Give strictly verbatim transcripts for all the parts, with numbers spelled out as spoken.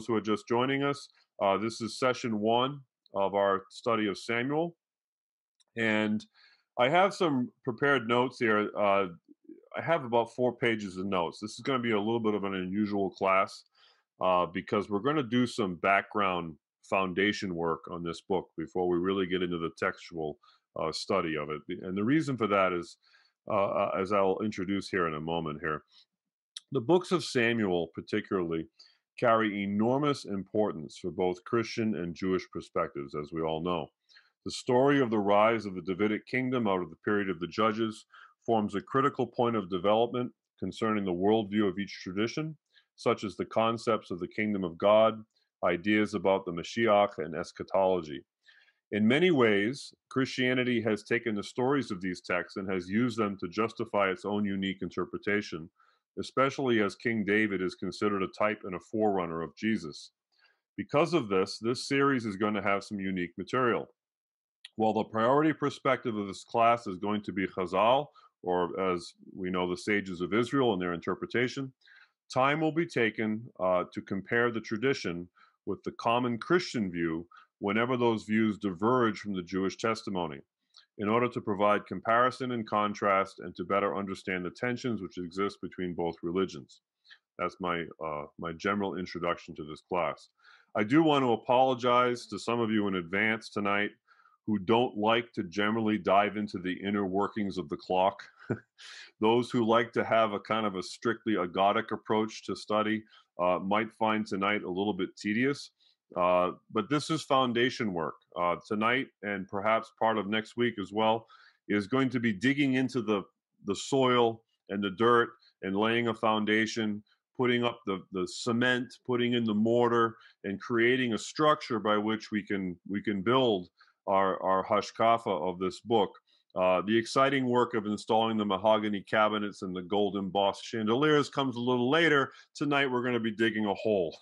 those who are just joining us, uh, this is session one of our study of Samuel. And I have some prepared notes here. Uh, I have about four pages of notes. This is going to be a little bit of an unusual class uh, because we're going to do some background foundation work on this book before we really get into the textual uh, study of it. And the reason for that is, uh, as I'll introduce here in a moment here, the books of Samuel particularly carry enormous importance for both Christian and Jewish perspectives, as we all know. The story of the rise of the Davidic kingdom out of the period of the Judges forms a critical point of development concerning the worldview of each tradition, such as the concepts of the kingdom of God, ideas about the Mashiach, and eschatology. In many ways, Christianity has taken the stories of these texts and has used them to justify its own unique interpretation, especially as King David is considered a type and a forerunner of Jesus. Because of this, this series is going to have some unique material. While the priority perspective of this class is going to be Chazal, or as we know, the sages of Israel and their interpretation, time will be taken uh, to compare the tradition with the common Christian view whenever those views diverge from the Jewish testimony, in order to provide comparison and contrast and to better understand the tensions which exist between both religions. That's my uh, my general introduction to this class. I do want to apologize to some of you in advance tonight who don't like to generally dive into the inner workings of the clock. Those who like to have a kind of a strictly agotic approach to study uh, might find tonight a little bit tedious. Uh, but this is foundation work. Uh, tonight, and perhaps part of next week as well, is going to be digging into the, the soil and the dirt and laying a foundation, putting up the, the cement, putting in the mortar, and creating a structure by which we can, we can build our, our Hashkafa of this book. Uh, the exciting work of installing the mahogany cabinets and the gold embossed chandeliers comes a little later. Tonight, we're going to be digging a hole.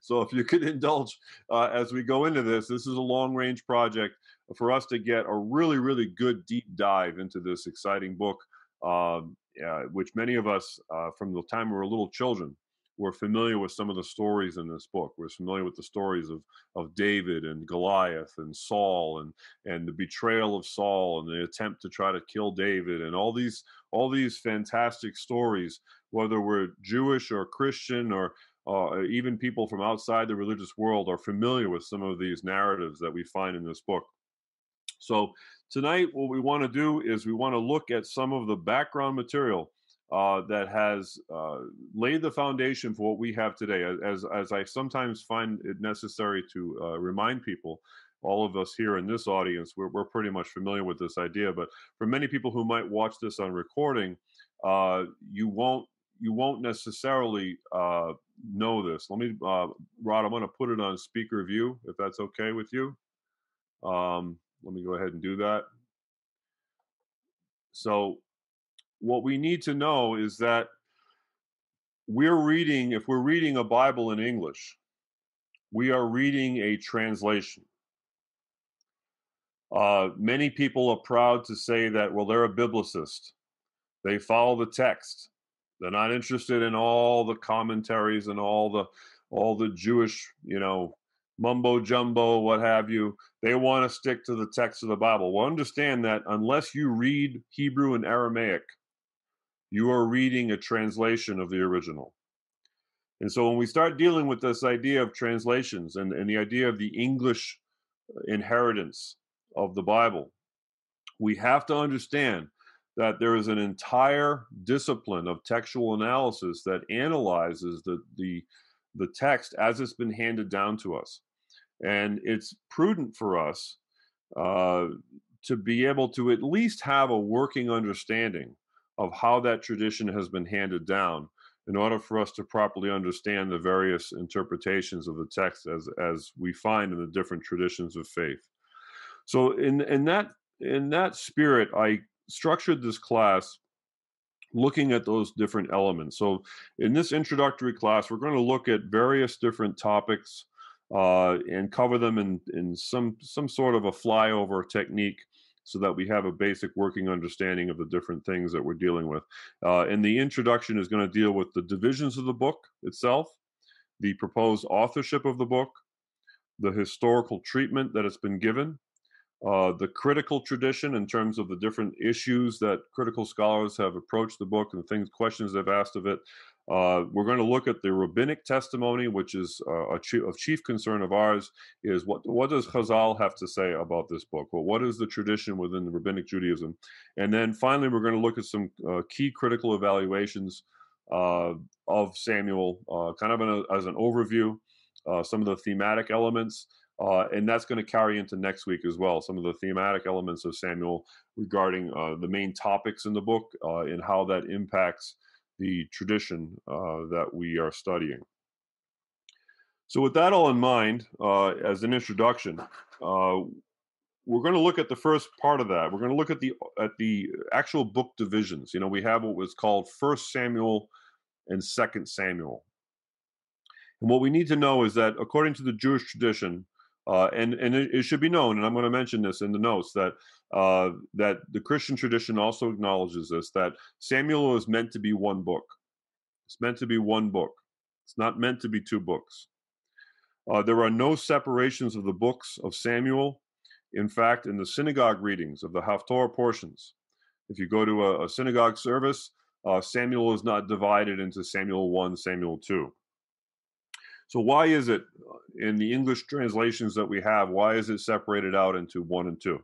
So if you could indulge uh, as we go into this, this is a long-range project for us to get a really, really good deep dive into this exciting book, uh, uh, which many of us, uh, from the time we were little children, were familiar with some of the stories in this book. We're familiar with the stories of, of David and Goliath and Saul and, and the betrayal of Saul and the attempt to try to kill David and all these all these fantastic stories, whether we're Jewish or Christian or uh, even people from outside the religious world are familiar with some of these narratives that we find in this book. So tonight what we want to do is we want to look at some of the background material Uh, that has uh, laid the foundation for what we have today. As, as I sometimes find it necessary to uh, remind people, all of us here in this audience, we're, we're pretty much familiar with this idea. But for many people who might watch this on recording, uh, you won't you won't necessarily uh, know this. Let me, uh, Rod, I'm going to put it on speaker view, if that's okay with you. Um, let me go ahead and do that. So what we need to know is that we're reading, if we're reading a Bible in English, we are reading a translation. Uh, many people are proud to say that, well, they're a biblicist. They follow the text. They're not interested in all the commentaries and all the, all the Jewish, you know, mumbo jumbo, what have you. They want to stick to the text of the Bible. Well, understand that unless you read Hebrew and Aramaic, you are reading a translation of the original. And so when we start dealing with this idea of translations and, and the idea of the English inheritance of the Bible, we have to understand that there is an entire discipline of textual analysis that analyzes the, the, the text as it's been handed down to us. And it's prudent for us uh, to be able to at least have a working understanding of how that tradition has been handed down in order for us to properly understand the various interpretations of the text as, as we find in the different traditions of faith. So in, in, that, in that spirit, I structured this class looking at those different elements. So in this introductory class, we're going to look at various different topics uh, and cover them in, in some, some sort of a flyover technique, so that we have a basic working understanding of the different things that we're dealing with. Uh, and the introduction is going to deal with the divisions of the book itself, the proposed authorship of the book, the historical treatment that it's been given, uh, the critical tradition in terms of the different issues that critical scholars have approached the book and things, questions they've asked of it. Uh, we're going to look at the rabbinic testimony, which is uh, a chief, of chief concern of ours, is what, what does Chazal have to say about this book? Well, what is the tradition within the rabbinic Judaism? And then finally, we're going to look at some uh, key critical evaluations uh, of Samuel, uh, kind of an, as an overview, uh, some of the thematic elements, uh, and that's going to carry into next week as well, some of the thematic elements of Samuel regarding uh, the main topics in the book uh, and how that impacts the tradition uh, that we are studying. So with that all in mind, uh, as an introduction, uh, we're going to look at the first part of that. We're going to look at the at the actual book divisions. You know, we have what was called First Samuel and Second Samuel. And what we need to know is that according to the Jewish tradition, uh, and, and it, it should be known, and I'm going to mention this in the notes, that Uh, that the Christian tradition also acknowledges this, that Samuel is meant to be one book. It's meant to be one book. It's not meant to be two books. Uh, there are no separations of the books of Samuel. In fact, in the synagogue readings of the Haftorah portions, if you go to a, a synagogue service, uh, Samuel is not divided into Samuel one, Samuel two. So why is it, in the English translations that we have, why is it separated out into one and two?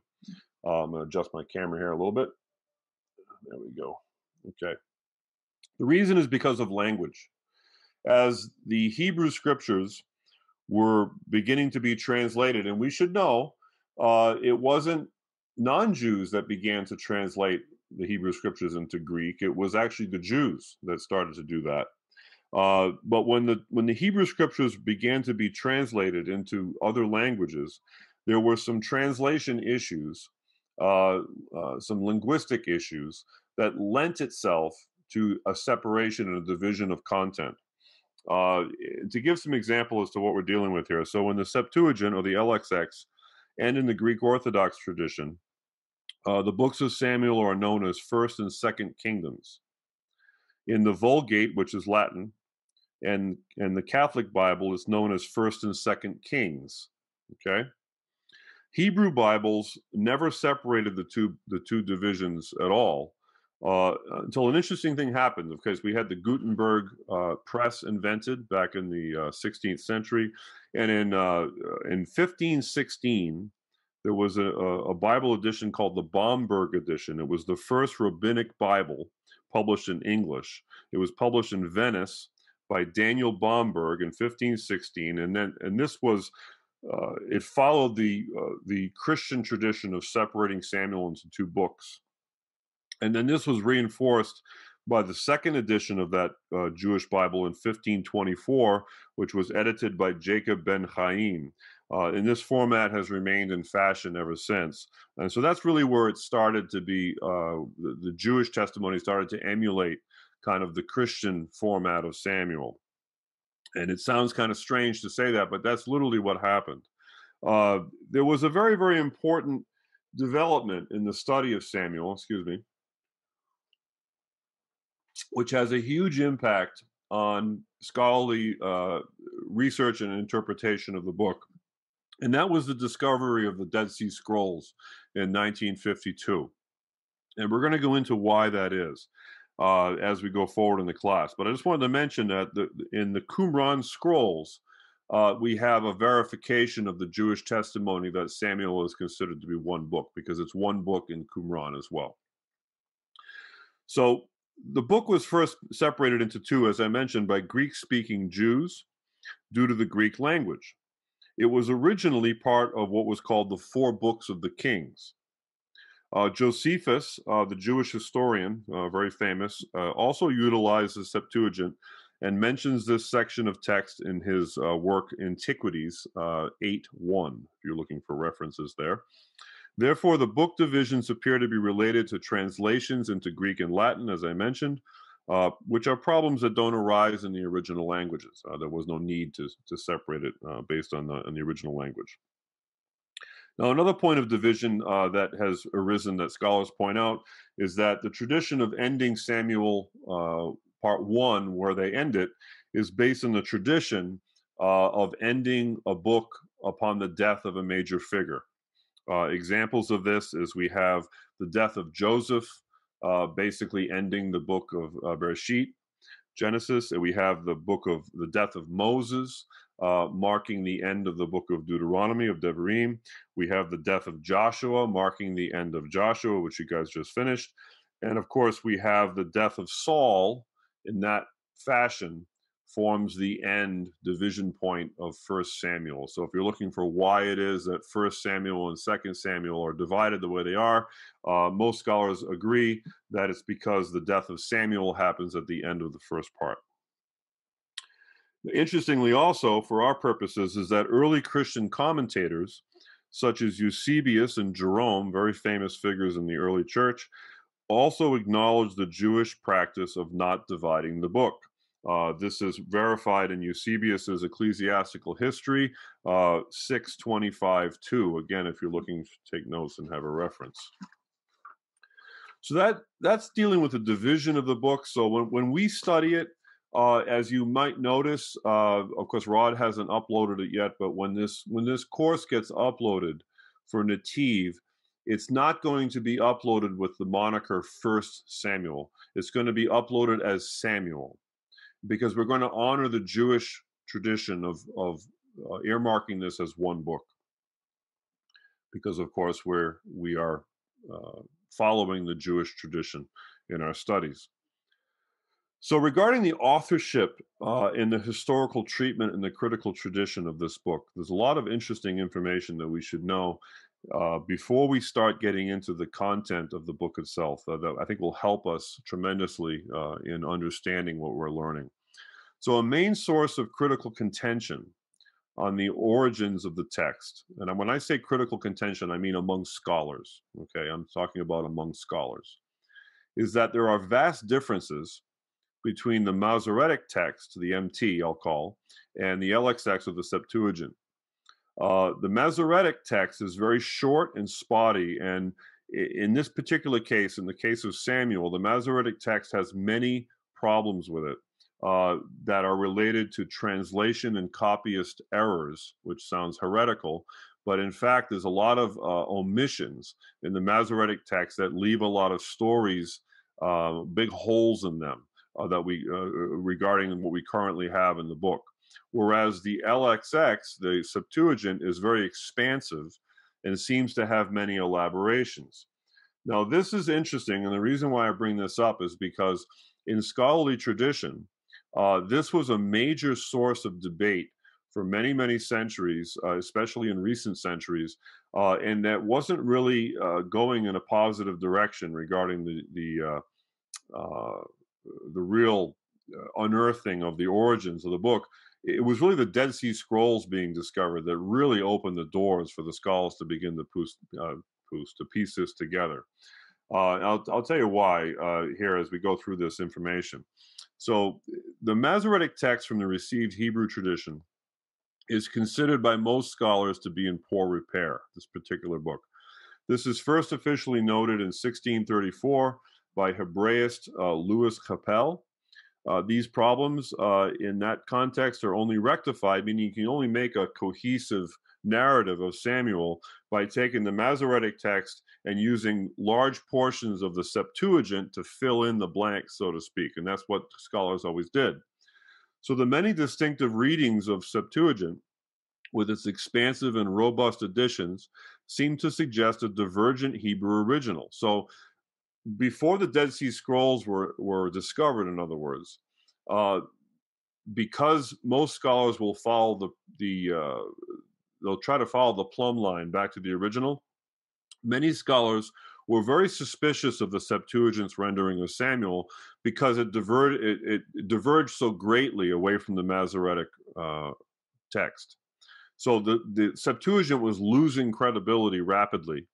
Uh, I'm going to adjust my camera here a little bit. There we go. Okay. The reason is because of language. As the Hebrew scriptures were beginning to be translated, and we should know, uh, it wasn't non-Jews that began to translate the Hebrew scriptures into Greek. It was actually the Jews that started to do that. Uh, but when the when the Hebrew scriptures began to be translated into other languages, there were some translation issues, Uh, uh, some linguistic issues that lent itself to a separation and a division of content. Uh, to give some example as to what we're dealing with here, so in the Septuagint or the L X X and in the Greek Orthodox tradition, uh, the books of Samuel are known as First and Second Kingdoms. In the Vulgate, which is Latin, and, and the Catholic Bible, it's known as First and Second Kings, okay? Hebrew Bibles never separated the two the two divisions at all uh, until an interesting thing happened. Of course, we had the Gutenberg uh, press invented back in the uh, sixteenth century, and in uh, in fifteen sixteen there was a, a Bible edition called the Bomberg edition. It was the first rabbinic Bible published in English. It was published in Venice by Daniel Bomberg in fifteen sixteen, and then and this was. Uh, it followed the uh, the Christian tradition of separating Samuel into two books, and then this was reinforced by the second edition of that uh, Jewish Bible in fifteen twenty-four, which was edited by Jacob Ben Chaim. Uh, and this format has remained in fashion ever since. And so that's really where it started to be. Uh, the, the Jewish testimony started to emulate kind of the Christian format of Samuel. And it sounds kind of strange to say that, but that's literally what happened. Uh, there was a very, very important development in the study of Samuel, excuse me, which has a huge impact on scholarly uh, research and interpretation of the book. And that was the discovery of the Dead Sea Scrolls in nineteen fifty-two. And we're going to go into why that is. Uh, as we go forward in the class. But I just wanted to mention that the, in the Qumran scrolls, uh, we have a verification of the Jewish testimony that Samuel is considered to be one book, because it's one book in Qumran as well. So the book was first separated into two, as I mentioned, by Greek-speaking Jews due to the Greek language. It was originally part of what was called the Four Books of the Kings. Uh, Josephus, uh, the Jewish historian, uh, very famous, uh, also utilized the Septuagint and mentions this section of text in his uh, work Antiquities uh, eight one, if you're looking for references there. Therefore, the book divisions appear to be related to translations into Greek and Latin, as I mentioned, uh, which are problems that don't arise in the original languages. Uh, there was no need to, to separate it uh, based on the, on the original language. Now, another point of division uh, that has arisen that scholars point out is that the tradition of ending Samuel uh, part one, where they end it, is based on the tradition uh, of ending a book upon the death of a major figure. Uh, examples of this is we have the death of Joseph, uh, basically ending the book of uh, Bereshit, Genesis, and we have the book of the death of Moses, uh, marking the end of the book of Deuteronomy, of Devarim. We have the death of Joshua, marking the end of Joshua, which you guys just finished. And of course, we have the death of Saul. In that fashion, forms the end division point of First Samuel. So if you're looking for why it is that First Samuel and Second Samuel are divided the way they are, uh, most scholars agree that it's because the death of Samuel happens at the end of the first part. Interestingly also, for our purposes, is that early Christian commentators, such as Eusebius and Jerome, very famous figures in the early church, also acknowledge the Jewish practice of not dividing the book. Uh, this is verified in Eusebius's Ecclesiastical History, uh, six twenty-five two. Again, if you're looking, take notes and have a reference. So that that's dealing with the division of the book. So when, when we study it, uh, as you might notice, uh, of course, Rod hasn't uploaded it yet, but when this when this course gets uploaded for Nativ, it's not going to be uploaded with the moniker First Samuel. It's going to be uploaded as Samuel, because we're going to honor the Jewish tradition of, of uh, earmarking this as one book. Because, of course, we're, we are uh, following the Jewish tradition in our studies. So regarding the authorship uh, and the historical treatment and the critical tradition of this book, there's a lot of interesting information that we should know Uh, before we start getting into the content of the book itself, uh, that I think will help us tremendously uh, in understanding what we're learning. So a main source of critical contention on the origins of the text, and when I say critical contention, I mean among scholars, okay, I'm talking about among scholars, is that there are vast differences between the Masoretic text, the M T I'll call, and the L X X of the Septuagint. Uh, the Masoretic text is very short and spotty, and in this particular case, in the case of Samuel, the Masoretic text has many problems with it uh, that are related to translation and copyist errors, which sounds heretical, but in fact, there's a lot of uh, omissions in the Masoretic text that leave a lot of stories, uh, big holes in them uh, that we uh, regarding what we currently have in the book. Whereas the L X X, the Septuagint, is very expansive and seems to have many elaborations. Now, this is interesting, and the reason why I bring this up is because in scholarly tradition, uh, this was a major source of debate for many, many centuries, uh, especially in recent centuries, uh, and that wasn't really uh, going in a positive direction regarding the, the, uh, uh, the real unearthing of the origins of the book. It was really the Dead Sea Scrolls being discovered that really opened the doors for the scholars to begin to, post, uh, post, to piece this together. Uh, I'll, I'll tell you why uh, here as we go through this information. So the Masoretic text from the received Hebrew tradition is considered by most scholars to be in poor repair, this particular book. This is first officially noted in sixteen thirty-four by Hebraist uh, Louis Capel. Uh, these problems uh, in that context are only rectified, meaning you can only make a cohesive narrative of Samuel by taking the Masoretic text and using large portions of the Septuagint to fill in the blanks, so to speak. And that's what scholars always did. So the many distinctive readings of Septuagint, with its expansive and robust additions, seem to suggest a divergent Hebrew original. So before the Dead Sea Scrolls were, were discovered, in other words, uh, because most scholars will follow the, the uh, they'll try to follow the plumb line back to the original, many scholars were very suspicious of the Septuagint's rendering of Samuel because it, divert, it, it diverged so greatly away from the Masoretic uh, text. So the, the Septuagint was losing credibility rapidly.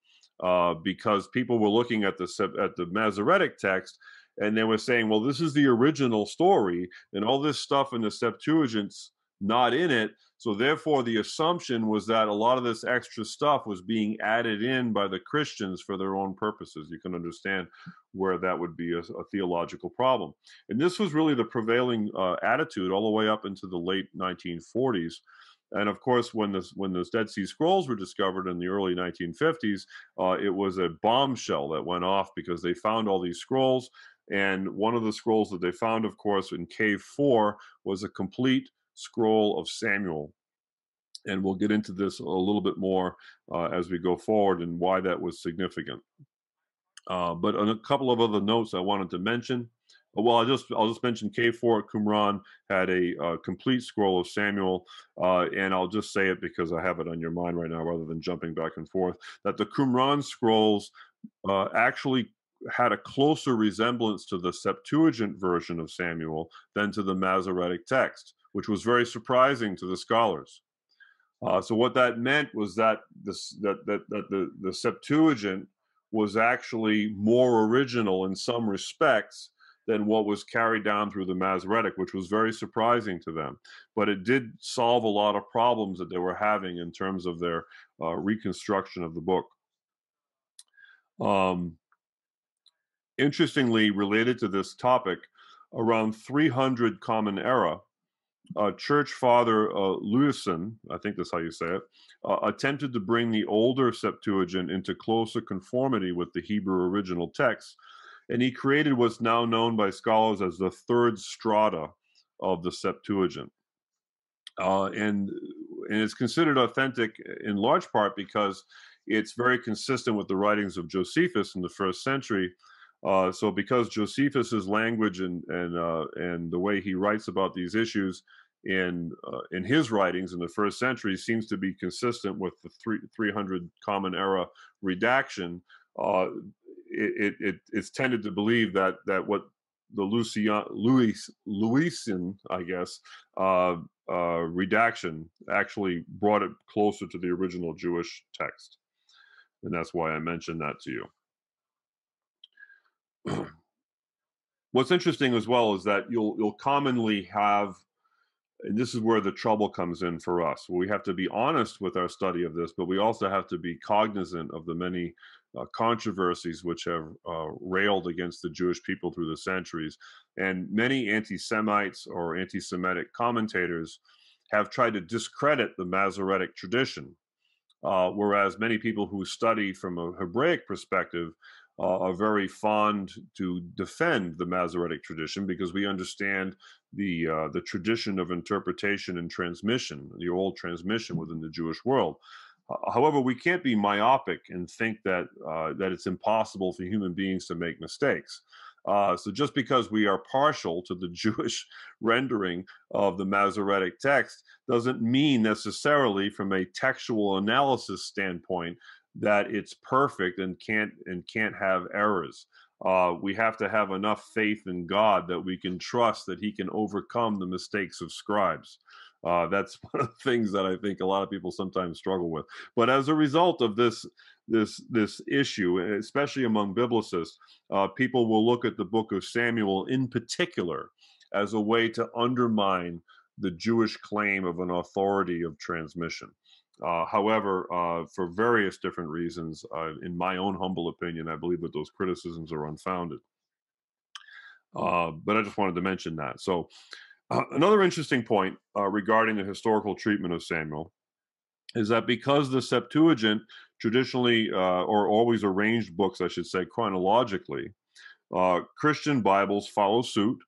Uh, because people were looking at the at the Masoretic text and they were saying, well, this is the original story and all this stuff in the Septuagint's not in it. So therefore, the assumption was that a lot of this extra stuff was being added in by the Christians for their own purposes. You can understand where that would be a, a theological problem. And this was really the prevailing uh, attitude all the way up into the late nineteen forties. And of course, when this when those Dead Sea Scrolls were discovered in the early nineteen fifties, uh, it was a bombshell that went off because they found all these scrolls. And one of the scrolls that they found, of course, in Cave four was a complete scroll of Samuel. And we'll get into this a little bit more uh, as we go forward and why that was significant. Uh, but on a couple of other notes I wanted to mention. Well, I'll just, I'll just mention K four at Qumran had a uh, complete scroll of Samuel, uh, and I'll just say it because I have it on your mind right now rather than jumping back and forth, that the Qumran scrolls uh, actually had a closer resemblance to the Septuagint version of Samuel than to the Masoretic text, which was very surprising to the scholars. Uh, so what that meant was that, this, that, that, that the, the Septuagint was actually more original in some respects than what was carried down through the Masoretic, which was very surprising to them. But it did solve a lot of problems that they were having in terms of their uh, reconstruction of the book. Um, interestingly, related to this topic, around three hundred Common Era, uh, Church Father uh, Lewison, I think that's how you say it, uh, attempted to bring the older Septuagint into closer conformity with the Hebrew original text, and he created what's now known by scholars as the third strata of the Septuagint. Uh, and, and it's considered authentic in large part because it's very consistent with the writings of Josephus in the first century. Uh, so because Josephus's language and, and, uh, and the way he writes about these issues in, uh, in his writings in the first century seems to be consistent with the three, three hundred Common Era redaction, uh, It, it, it's tended to believe that that what the Lucian, Louis, Louisan, I guess, uh, uh, redaction actually brought it closer to the original Jewish text. And that's why I mentioned that to you. What's interesting as well is that you'll you'll commonly have, and this is where the trouble comes in for us. We have to be honest with our study of this, but we also have to be cognizant of the many Uh, controversies which have uh, railed against the Jewish people through the centuries. And many anti-Semites or anti-Semitic commentators have tried to discredit the Masoretic tradition, uh, whereas many people who study from a Hebraic perspective uh, are very fond to defend the Masoretic tradition because we understand the uh, the tradition of interpretation and transmission, the old transmission within the Jewish world. However, we can't be myopic and think that uh, that it's impossible for human beings to make mistakes. Uh, so just because we are partial to the Jewish rendering of the Masoretic text doesn't mean necessarily from a textual analysis standpoint that it's perfect and can't and can't have errors. Uh, we have to have enough faith in God that we can trust that he can overcome the mistakes of scribes. Uh, that's one of the things that I think a lot of people sometimes struggle with. But as a result of this this this issue, especially among biblicists, uh, people will look at the book of Samuel in particular as a way to undermine the Jewish claim of an authority of transmission. Uh, however, uh, for various different reasons, uh, in my own humble opinion, I believe that those criticisms are unfounded. Uh, but I just wanted to mention that. So. Uh, another interesting point uh, regarding the historical treatment of Samuel is that because the Septuagint traditionally, uh, or always arranged books, I should say, chronologically, uh, Christian Bibles follow suit,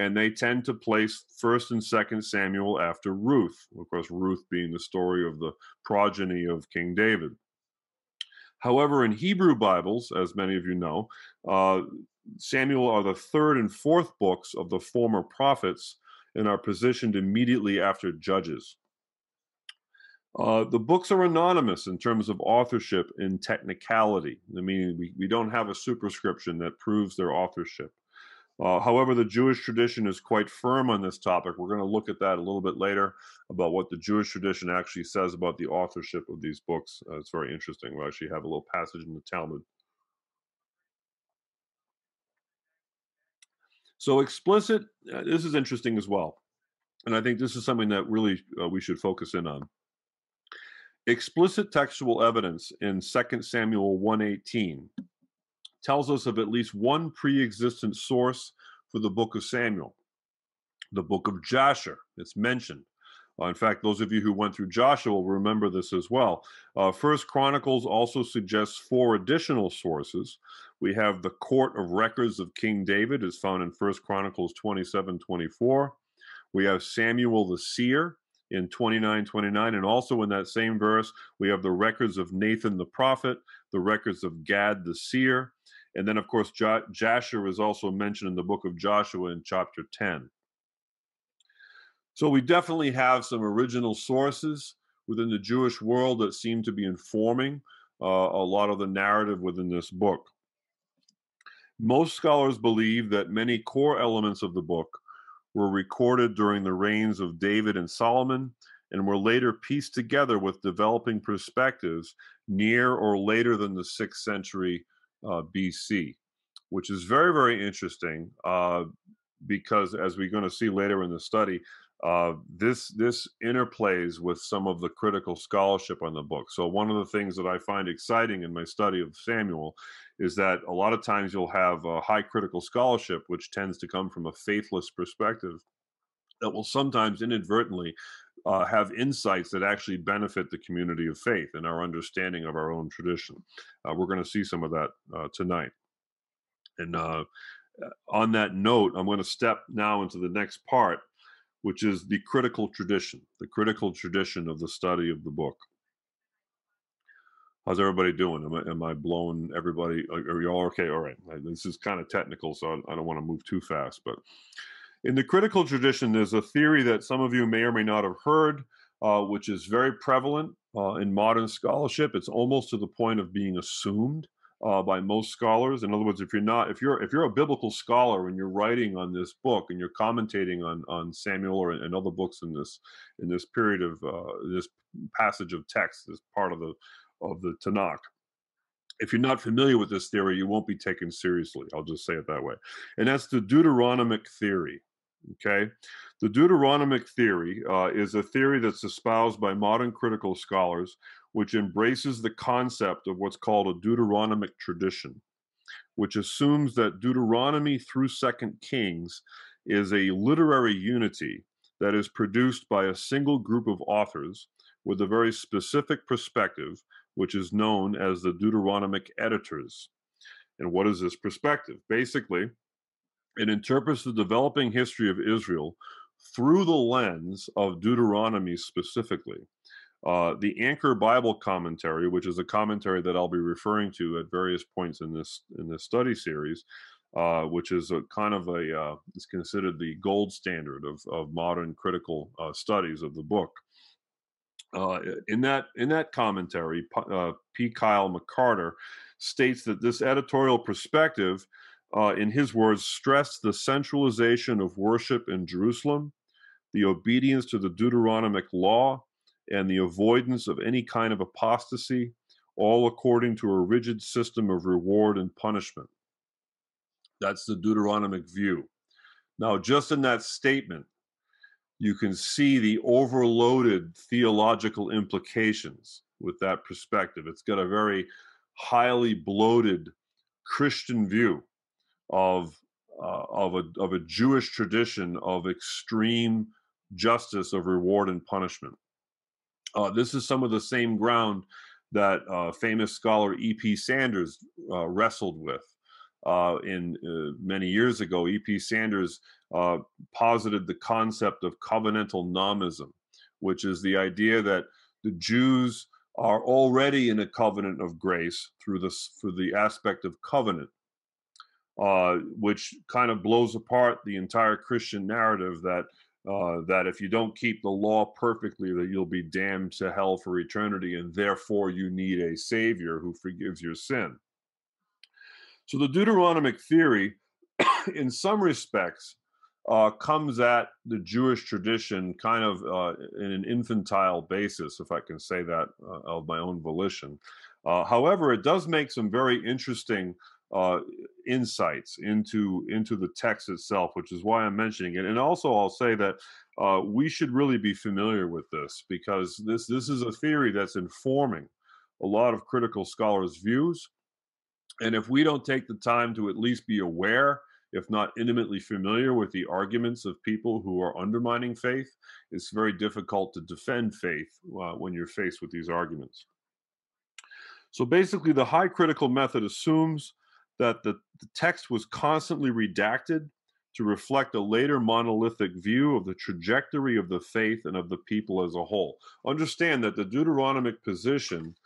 and they tend to place First and Second Samuel after Ruth, of course, Ruth being the story of the progeny of King David. However, in Hebrew Bibles, as many of you know, uh, Samuel are the third and fourth books of the former prophets, and are positioned immediately after Judges. Uh, the books are anonymous in terms of authorship and technicality, meaning we, we don't have a superscription that proves their authorship. Uh, however, the Jewish tradition is quite firm on this topic. We're going to look at that a little bit later about what the Jewish tradition actually says about the authorship of these books. Uh, it's very interesting. We actually have a little passage in the Talmud. So explicit, uh, this is interesting as well. and I think this is something that really uh, we should focus in on. Explicit textual evidence in Second Samuel one eighteen tells us of at least one pre-existent source for the book of Samuel, the book of Jasher. It's mentioned. Uh, in fact, those of you who went through Joshua will remember this as well. Uh, First Chronicles also suggests four additional sources. We have the Court of Records of King David is found in First Chronicles twenty-seven twenty-four. We have Samuel the Seer in twenty-nine twenty-nine, and also in that same verse, we have the records of Nathan the prophet, the records of Gad the seer, and then, of course, Jo- Jasher is also mentioned in the book of Joshua in chapter ten. So we definitely have some original sources within the Jewish world that seem to be informing uh, a lot of the narrative within this book. Most scholars believe that many core elements of the book were recorded during the reigns of David and Solomon and were later pieced together with developing perspectives near or later than the sixth century uh, B C, which is very, very interesting uh, because, as we're going to see later in the study, Uh, this this interplays with some of the critical scholarship on the book. So one of the things that I find exciting in my study of Samuel is that a lot of times you'll have uh, high critical scholarship, which tends to come from a faithless perspective, that will sometimes inadvertently uh, have insights that actually benefit the community of faith and our understanding of our own tradition. Uh, we're going to see some of that uh, tonight. And uh, on that note, I'm going to step now into the next part, which is the critical tradition, the critical tradition of the study of the book. How's everybody doing? Am I, am I blowing everybody? Are you all okay? All right. This is kind of technical, so I don't want to move too fast. But in the critical tradition, there's a theory that some of you may or may not have heard, uh, which is very prevalent uh, in modern scholarship. It's almost to the point of being assumed Uh, by most scholars. In other words, if you're not, if you're if you're a biblical scholar and you're writing on this book and you're commentating on on Samuel or and other books in this in this period of uh, this passage of text, this part of the of the Tanakh, if you're not familiar with this theory, you won't be taken seriously. I'll just say it that way, and that's the Deuteronomic theory. Okay, the Deuteronomic theory uh, is a theory that's espoused by modern critical scholars, which embraces the concept of what's called a Deuteronomic tradition, which assumes that Deuteronomy through Second Kings is a literary unity that is produced by a single group of authors with a very specific perspective, which is known as the Deuteronomic editors. And what is this perspective? Basically, it interprets the developing history of Israel through the lens of Deuteronomy specifically. Uh, the Anchor Bible Commentary, which is a commentary that I'll be referring to at various points in this in this study series, uh, which is a kind of a uh, is considered the gold standard of of modern critical uh, studies of the book. Uh, in that in that commentary, uh, P. Kyle McCarter states that this editorial perspective, uh, in his words, stressed the centralization of worship in Jerusalem, the obedience to the Deuteronomic law, and the avoidance of any kind of apostasy, all according to a rigid system of reward and punishment. That's the Deuteronomic view. Now, just in that statement, you can see the overloaded theological implications with that perspective. It's got a very highly bloated Christian view of, uh, of, a, of a Jewish tradition of extreme justice of reward and punishment. Uh, this is some of the same ground that uh, famous scholar E P. Sanders uh, wrestled with uh, in uh, many years ago. E P. Sanders uh, posited the concept of covenantal nomism, which is the idea that the Jews are already in a covenant of grace through the through the aspect of covenant, uh, which kind of blows apart the entire Christian narrative that. Uh, that if you don't keep the law perfectly, that you'll be damned to hell for eternity, and therefore you need a savior who forgives your sin. So the Deuteronomic theory, in some respects, uh, comes at the Jewish tradition kind of uh, in an infantile basis, if I can say that uh, of my own volition. Uh, however, it does make some very interesting uh, insights into into the text itself, which is why I'm mentioning it. And also, I'll say that uh, we should really be familiar with this, because this this is a theory that's informing a lot of critical scholars' views. And if we don't take the time to at least be aware, if not intimately familiar with the arguments of people who are undermining faith, it's very difficult to defend faith uh, when you're faced with these arguments. So basically, the high critical method assumes that the, the text was constantly redacted to reflect a later monolithic view of the trajectory of the faith and of the people as a whole. Understand that the Deuteronomic position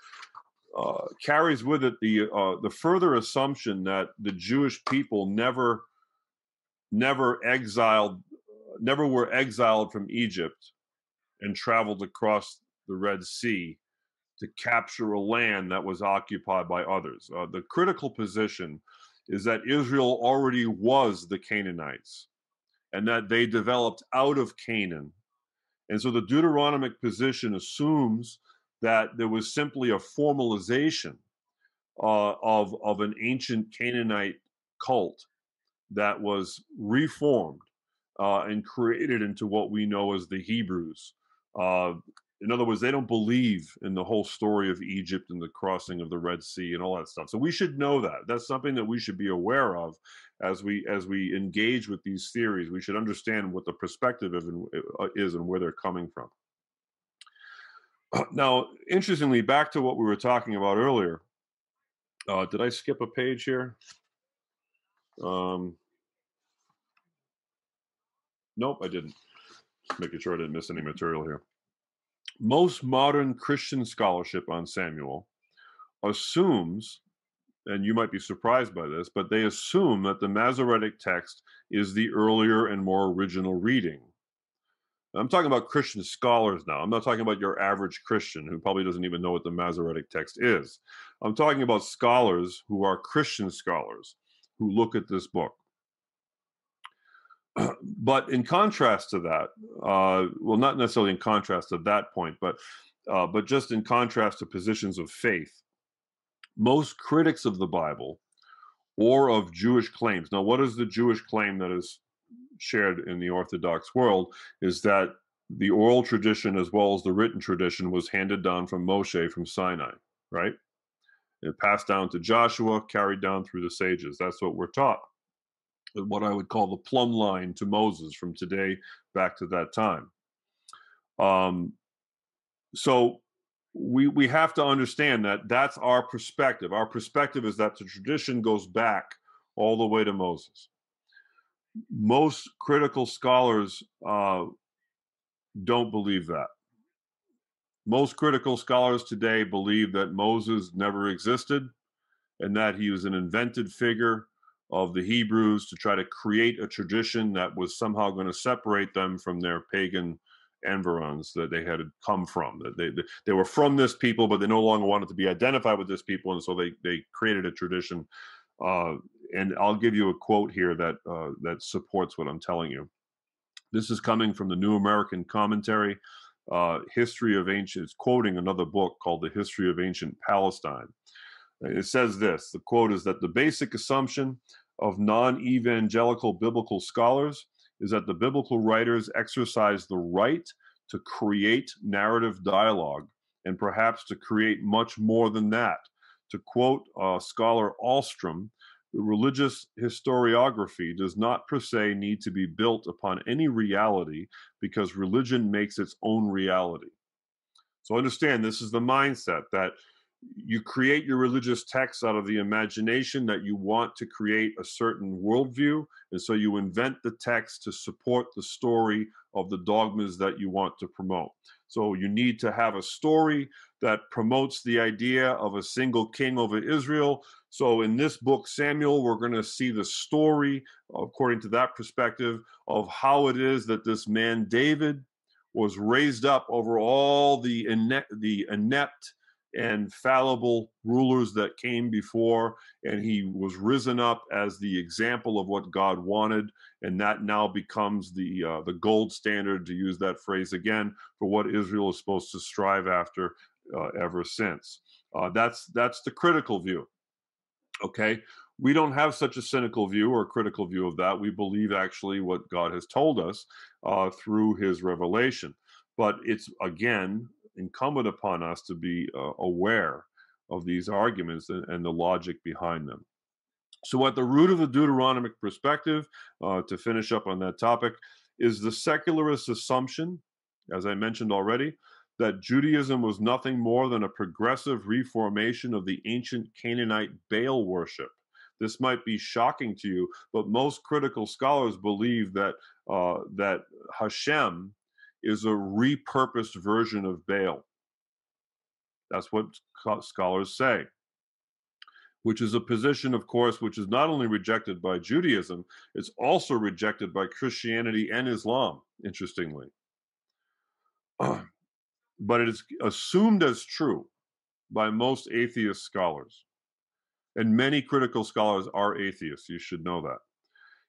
uh, carries with it the uh, the further assumption that the Jewish people never never exiled, never were exiled from Egypt and traveled across the Red Sea to capture a land that was occupied by others. Uh, the critical position is that Israel already was the Canaanites and that they developed out of Canaan. And so the Deuteronomic position assumes that there was simply a formalization uh, of, of an ancient Canaanite cult that was reformed uh, and created into what we know as the Hebrews. Uh, In other words, they don't believe in the whole story of Egypt and the crossing of the Red Sea and all that stuff. So we should know that. That's something that we should be aware of as we as we engage with these theories. We should understand what the perspective is and where they're coming from. Now, interestingly, back to what we were talking about earlier. Uh, did I skip a page here? Um, nope, I didn't. Just making sure I didn't miss any material here. Most modern Christian scholarship on Samuel assumes, and you might be surprised by this, but they assume that the Masoretic text is the earlier and more original reading. I'm talking about Christian scholars now. I'm not talking about your average Christian who probably doesn't even know what the Masoretic text is. I'm talking about scholars who are Christian scholars who look at this book. But in contrast to that, uh, well, not necessarily in contrast to that point, but uh, but just in contrast to positions of faith, most critics of the Bible or of Jewish claims. Now, what is the Jewish claim that is shared in the Orthodox world is that the oral tradition as well as the written tradition was handed down from Moshe from Sinai, right? It passed down to Joshua, carried down through the sages. That's what we're taught. What I would call the plumb line to Moses from today back to that time. Um, so we we have to understand that that's our perspective. Our perspective is that the tradition goes back all the way to Moses. Most critical scholars uh, don't believe that. Most critical scholars today believe that Moses never existed and that he was an invented figure of the Hebrews to try to create a tradition that was somehow going to separate them from their pagan environs that they had come from. That they, they were from this people, but they no longer wanted to be identified with this people, and so they they created a tradition. Uh, and I'll give you a quote here that uh, that supports what I'm telling you. This is coming from the New American Commentary, uh, History of Ancient. It's quoting another book called The History of Ancient Palestine. It says this, the quote is that the basic assumption of non-evangelical biblical scholars is that the biblical writers exercise the right to create narrative dialogue and perhaps to create much more than that. To quote uh, scholar Ahlstrom, the religious historiography does not per se need to be built upon any reality because religion makes its own reality. So understand this is the mindset that you create your religious texts out of the imagination that you want to create a certain worldview. And so you invent the text to support the story of the dogmas that you want to promote. So you need to have a story that promotes the idea of a single king over Israel. So in this book, Samuel, we're going to see the story, according to that perspective, of how it is that this man David was raised up over all the inept, the inept and fallible rulers that came before, and he was risen up as the example of what God wanted, and that now becomes the uh, the gold standard, to use that phrase again, for what Israel is supposed to strive after uh, ever since. Uh, that's that's the critical view. Okay, We don't have such a cynical view or critical view of that. We believe actually what God has told us uh, through his revelation. But it's, again, incumbent upon us to be uh, aware of these arguments and, and the logic behind them. So at the root of the Deuteronomic perspective, uh, to finish up on that topic, is the secularist assumption, as I mentioned already, that Judaism was nothing more than a progressive reformation of the ancient Canaanite Baal worship. This might be shocking to you, but most critical scholars believe that uh, that Hashem is a repurposed version of Baal. That's what scholars say, which is a position, of course, which is not only rejected by Judaism, it's also rejected by Christianity and Islam, interestingly. But it is assumed as true by most atheist scholars. And many critical scholars are atheists. You should know that.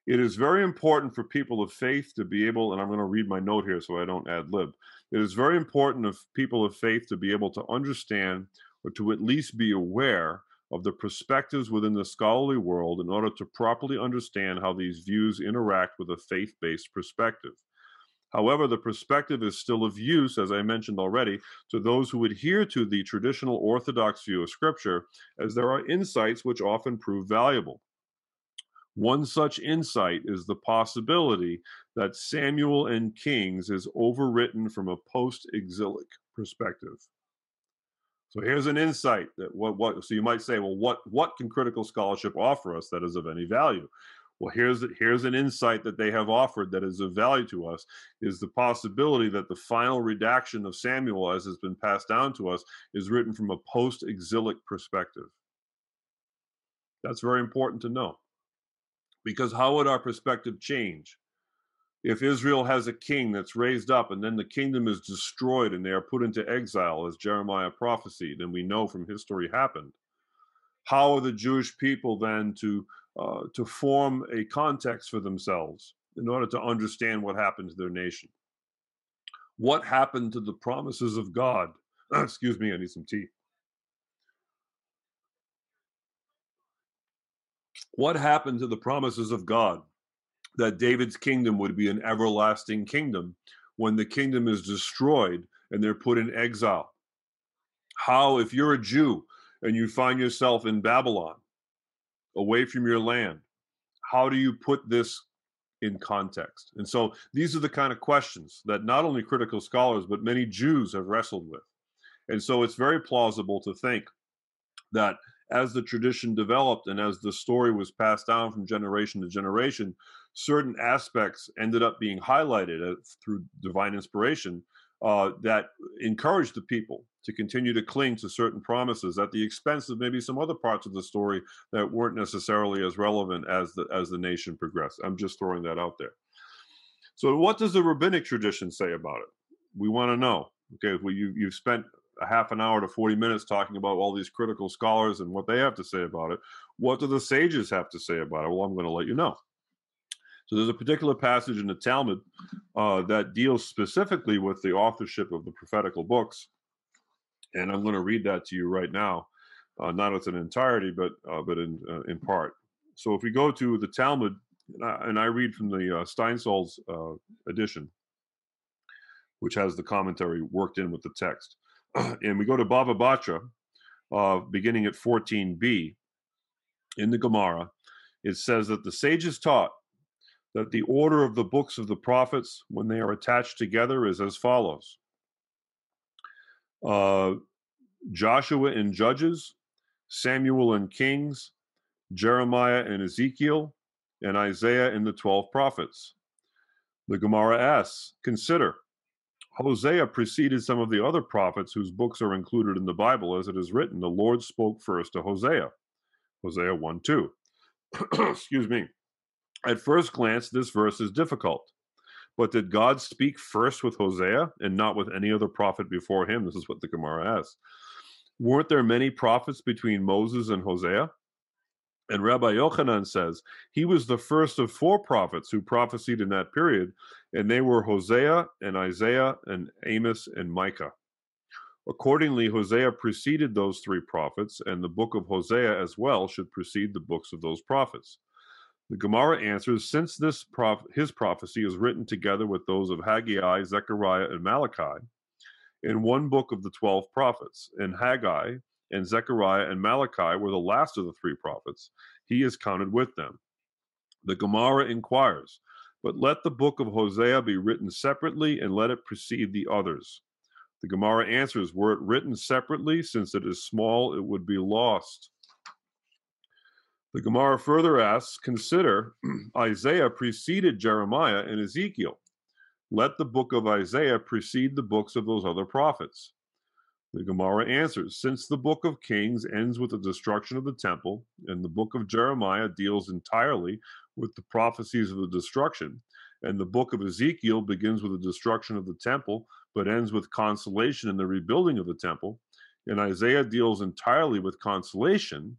It is very important for people of faith to be able, and I'm going to read my note here so I don't ad lib. It is very important for people of faith to be able to understand, or to at least be aware of, the perspectives within the scholarly world in order to properly understand how these views interact with a faith-based perspective. However, the perspective is still of use, as I mentioned already, to those who adhere to the traditional Orthodox view of Scripture, as there are insights which often prove valuable. One such insight is the possibility that Samuel and Kings is overwritten from a post-exilic perspective. So here's an insight that what what so you might say, well, what what can critical scholarship offer us that is of any value? Well, here's, here's an insight that they have offered that is of value to us, is the possibility that the final redaction of Samuel, as has been passed down to us, is written from a post-exilic perspective. That's very important to know, because how would our perspective change if Israel has a king that's raised up and then the kingdom is destroyed and they are put into exile, as Jeremiah prophesied, and we know from history happened? How are the Jewish people then to... Uh, to form a context for themselves in order to understand what happened to their nation? What happened to the promises of God? Excuse me, I need some tea. What happened to the promises of God that David's kingdom would be an everlasting kingdom when the kingdom is destroyed and they're put in exile? How, if you're a Jew and you find yourself in Babylon, away from your land, how do you put this in context? And so these are the kind of questions that not only critical scholars, but many Jews have wrestled with. And so it's very plausible to think that as the tradition developed and as the story was passed down from generation to generation, certain aspects ended up being highlighted through divine inspiration uh, that encouraged the people to continue to cling to certain promises at the expense of maybe some other parts of the story that weren't necessarily as relevant as the as the nation progressed. I'm just throwing that out there. So what does the rabbinic tradition say about it? We want to know. Okay, well, you, you've spent a half an hour to forty minutes talking about all these critical scholars and what they have to say about it. What do the sages have to say about it? Well, I'm going to let you know. So there's a particular passage in the Talmud uh, that deals specifically with the authorship of the prophetical books. And I'm going to read that to you right now, uh, not as an entirety, but uh, but in uh, in part. So if we go to the Talmud, and I, and I read from the uh, Steinsaltz uh, edition, which has the commentary worked in with the text, and we go to Bava Batra, uh, beginning at fourteen b, in the Gemara, it says that the sages taught that the order of the books of the prophets, when they are attached together, is as follows. Uh, Joshua and Judges, Samuel and Kings, Jeremiah and Ezekiel, and Isaiah and the twelve prophets. The Gemara asks, consider, Hosea preceded some of the other prophets whose books are included in the Bible, as it is written, the Lord spoke first to Hosea. Hosea one two. Excuse me. At first glance, this verse is difficult. But did God speak first with Hosea and not with any other prophet before him? This is what the Gemara asks. Weren't there many prophets between Moses and Hosea? And Rabbi Yochanan says, he was the first of four prophets who prophesied in that period, and they were Hosea and Isaiah and Amos and Micah. Accordingly, Hosea preceded those three prophets, and the book of Hosea as well should precede the books of those prophets. The Gemara answers, since this prof- his prophecy is written together with those of Haggai, Zechariah, and Malachi in one book of the twelve prophets, and Haggai and Zechariah and Malachi were the last of the three prophets, he is counted with them. The Gemara inquires, but let the book of Hosea be written separately, and let it precede the others. The Gemara answers, were it written separately, since it is small, it would be lost. The Gemara further asks, consider Isaiah preceded Jeremiah and Ezekiel. Let the book of Isaiah precede the books of those other prophets. The Gemara answers, since the book of Kings ends with the destruction of the temple, and the book of Jeremiah deals entirely with the prophecies of the destruction, and the book of Ezekiel begins with the destruction of the temple, but ends with consolation in the rebuilding of the temple, and Isaiah deals entirely with consolation,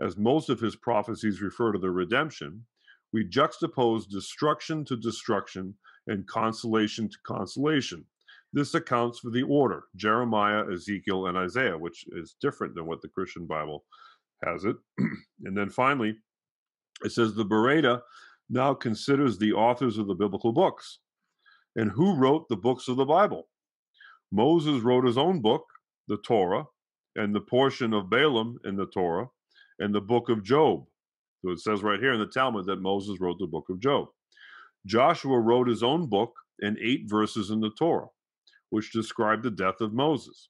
as most of his prophecies refer to the redemption, we juxtapose destruction to destruction and consolation to consolation. This accounts for the order, Jeremiah, Ezekiel, and Isaiah, which is different than what the Christian Bible has it. And then finally, it says the Beraita now considers the authors of the biblical books. And who wrote the books of the Bible? Moses wrote his own book, the Torah, and the portion of Balaam in the Torah, and the book of Job. So it says right here in the Talmud that Moses wrote the book of Job. Joshua wrote his own book and eight verses in the Torah, which described the death of Moses.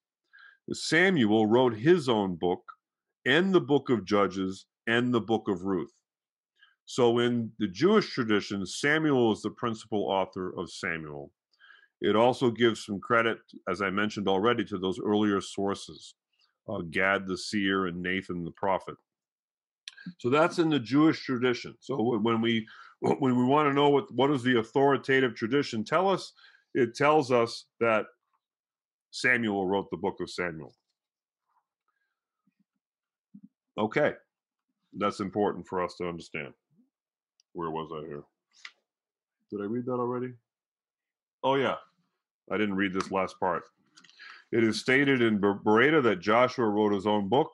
Samuel wrote his own book and the book of Judges and the book of Ruth. So in the Jewish tradition, Samuel is the principal author of Samuel. It also gives some credit, as I mentioned already, to those earlier sources, uh, Gad the seer and Nathan the prophet. So that's in the Jewish tradition. So when we when we want to know what, what does the authoritative tradition tell us, it tells us that Samuel wrote the book of Samuel. Okay, that's important for us to understand. Where was I here? Did I read that already? Oh yeah, I didn't read this last part. It is stated in Beraita that Joshua wrote his own book.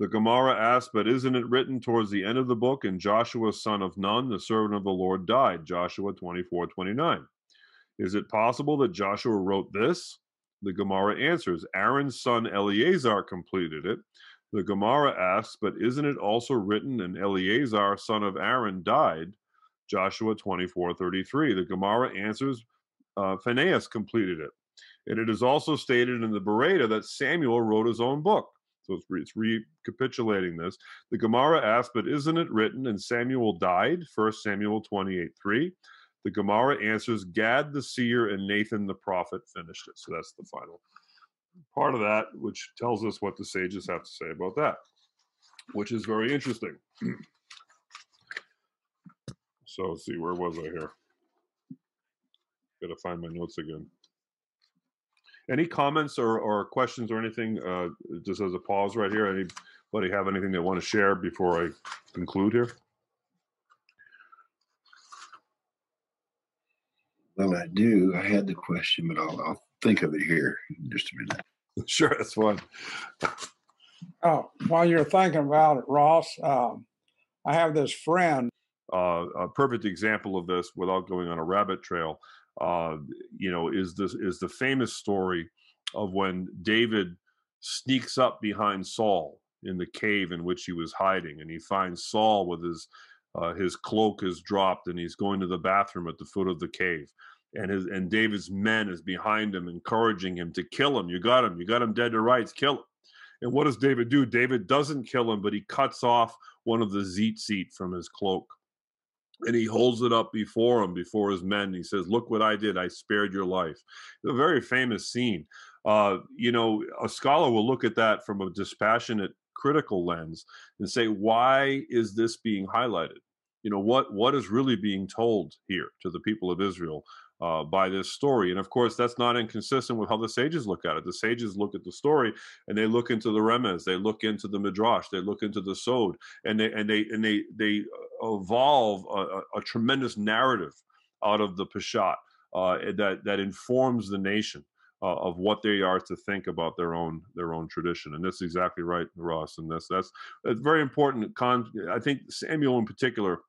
The Gemara asks, but isn't it written towards the end of the book, and Joshua, son of Nun, the servant of the Lord, died, Joshua twenty-four twenty-nine. Is it possible that Joshua wrote this? The Gemara answers, Aaron's son Eleazar completed it. The Gemara asks, but isn't it also written, and Eleazar, son of Aaron, died? Joshua twenty-four thirty-three. The Gemara answers, uh, Phinehas completed it. And it is also stated in the Beraita that Samuel wrote his own book. So it's, re- it's recapitulating this. The Gemara asks, but isn't it written, and Samuel died? First Samuel twenty-eight three. The Gemara answers, Gad the seer and Nathan the prophet finished it. So that's the final part of that, which tells us what the sages have to say about that, which is very interesting. So let's see, where was I here? Got to find my notes again. Any comments or, or questions or anything? Uh, just as a pause right here, anybody have anything they want to share before I conclude here? Well, I do. I had the question, but I'll, I'll think of it here in just a minute. Sure, that's fine. Oh, while you're thinking about it, Ross, um, I have this friend. Uh, a perfect example of this, without going on a rabbit trail, uh, you know, is this is the famous story of when David sneaks up behind Saul in the cave in which he was hiding, and he finds Saul with his. Uh, his cloak is dropped, and he's going to the bathroom at the foot of the cave. And his and David's men is behind him, encouraging him to kill him. You got him. You got him dead to rights. Kill him. And what does David do? David doesn't kill him, but he cuts off one of the tzitzit from his cloak. And he holds it up before him, before his men. He says, look what I did. I spared your life. It's a very famous scene. Uh, you know, a scholar will look at that from a dispassionate, critical lens and say, why is this being highlighted? You know, what what is really being told here to the people of Israel uh, by this story? And of course, that's not inconsistent with how the sages look at it. The sages look at the story, and they look into the remez, they look into the midrash, they look into the sod, and they and they and they they evolve a, a tremendous narrative out of the peshat uh, that that informs the nation. uh, of what they are to think about their own their own tradition. And that's exactly right, Ross. And that's that's it's very important. Con- I think Samuel in particular,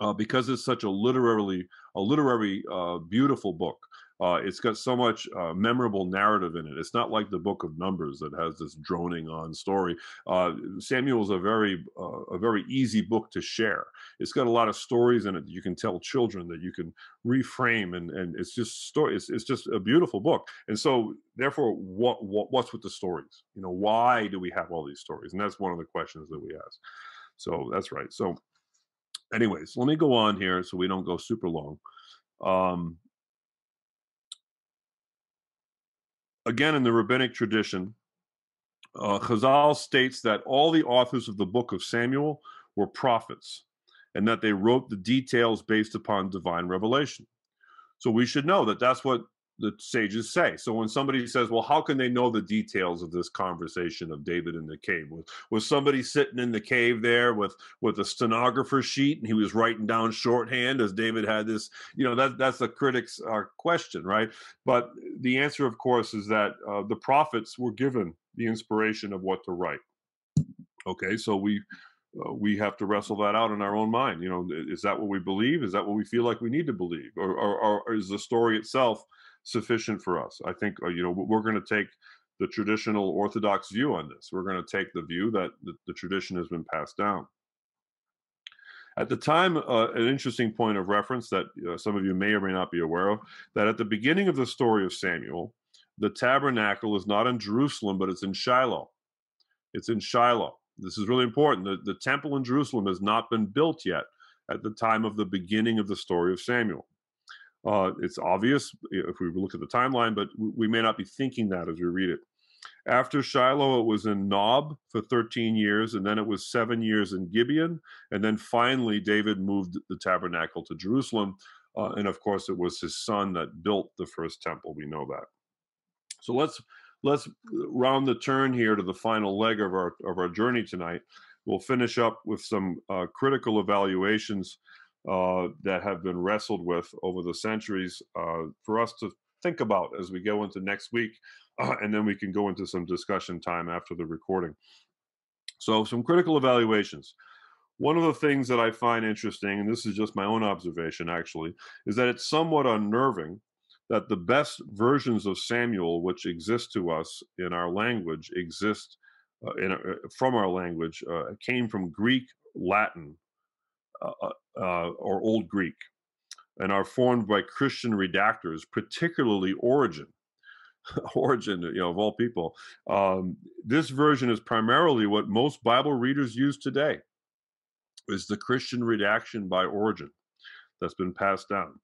uh, because it's such a literally a literary uh, beautiful book. Uh, it's got so much uh, memorable narrative in it. It's not like the Book of Numbers that has this droning on story. Uh, Samuel's a very uh, a very easy book to share. It's got a lot of stories in it that you can tell children, that you can reframe, and and it's just story. It's, it's just a beautiful book. And so, therefore, what, what what's with the stories? You know, why do we have all these stories? And that's one of the questions that we ask. So that's right. So, anyways, let me go on here so we don't go super long. Um, Again, in the rabbinic tradition, uh, Chazal states that all the authors of the book of Samuel were prophets and that they wrote the details based upon divine revelation. So we should know that that's what the sages say. So when somebody says, well, how can they know the details of this conversation of David in the cave? Was, was somebody sitting in the cave there with, with a stenographer sheet and he was writing down shorthand as David had this, you know, that that's a critic's uh, question, right? But the answer, of course, is that uh, the prophets were given the inspiration of what to write. Okay, so we Uh, we have to wrestle that out in our own mind. You know, is that what we believe? Is that what we feel like we need to believe? Or, or, or is the story itself sufficient for us? I think, you know, we're going to take the traditional Orthodox view on this. We're going to take the view that the, the tradition has been passed down. At the time, uh, an interesting point of reference that uh, some of you may or may not be aware of, that at the beginning of the story of Samuel, the tabernacle is not in Jerusalem, but it's in Shiloh. It's in Shiloh. This is really important. The, the temple in Jerusalem has not been built yet at the time of the beginning of the story of Samuel. Uh, it's obvious if we look at the timeline, but we may not be thinking that as we read it. After Shiloh, it was in Nob for thirteen years, and then it was seven years in Gibeon. And then finally, David moved the tabernacle to Jerusalem. Uh, and of course, it was his son that built the first temple. We know that. So let's... Let's round the turn here to the final leg of our of our journey tonight. We'll finish up with some uh, critical evaluations uh, that have been wrestled with over the centuries uh, for us to think about as we go into next week, uh, and then we can go into some discussion time after the recording. So, some critical evaluations. One of the things that I find interesting, and this is just my own observation actually, is that it's somewhat unnerving that the best versions of Samuel, which exist to us in our language, exist uh, in, uh, from our language, uh, came from Greek, Latin, uh, uh, or Old Greek, and are formed by Christian redactors, particularly Origen. Origen, you know, of all people. Um, this version is primarily what most Bible readers use today, is the Christian redaction by Origen that's been passed down.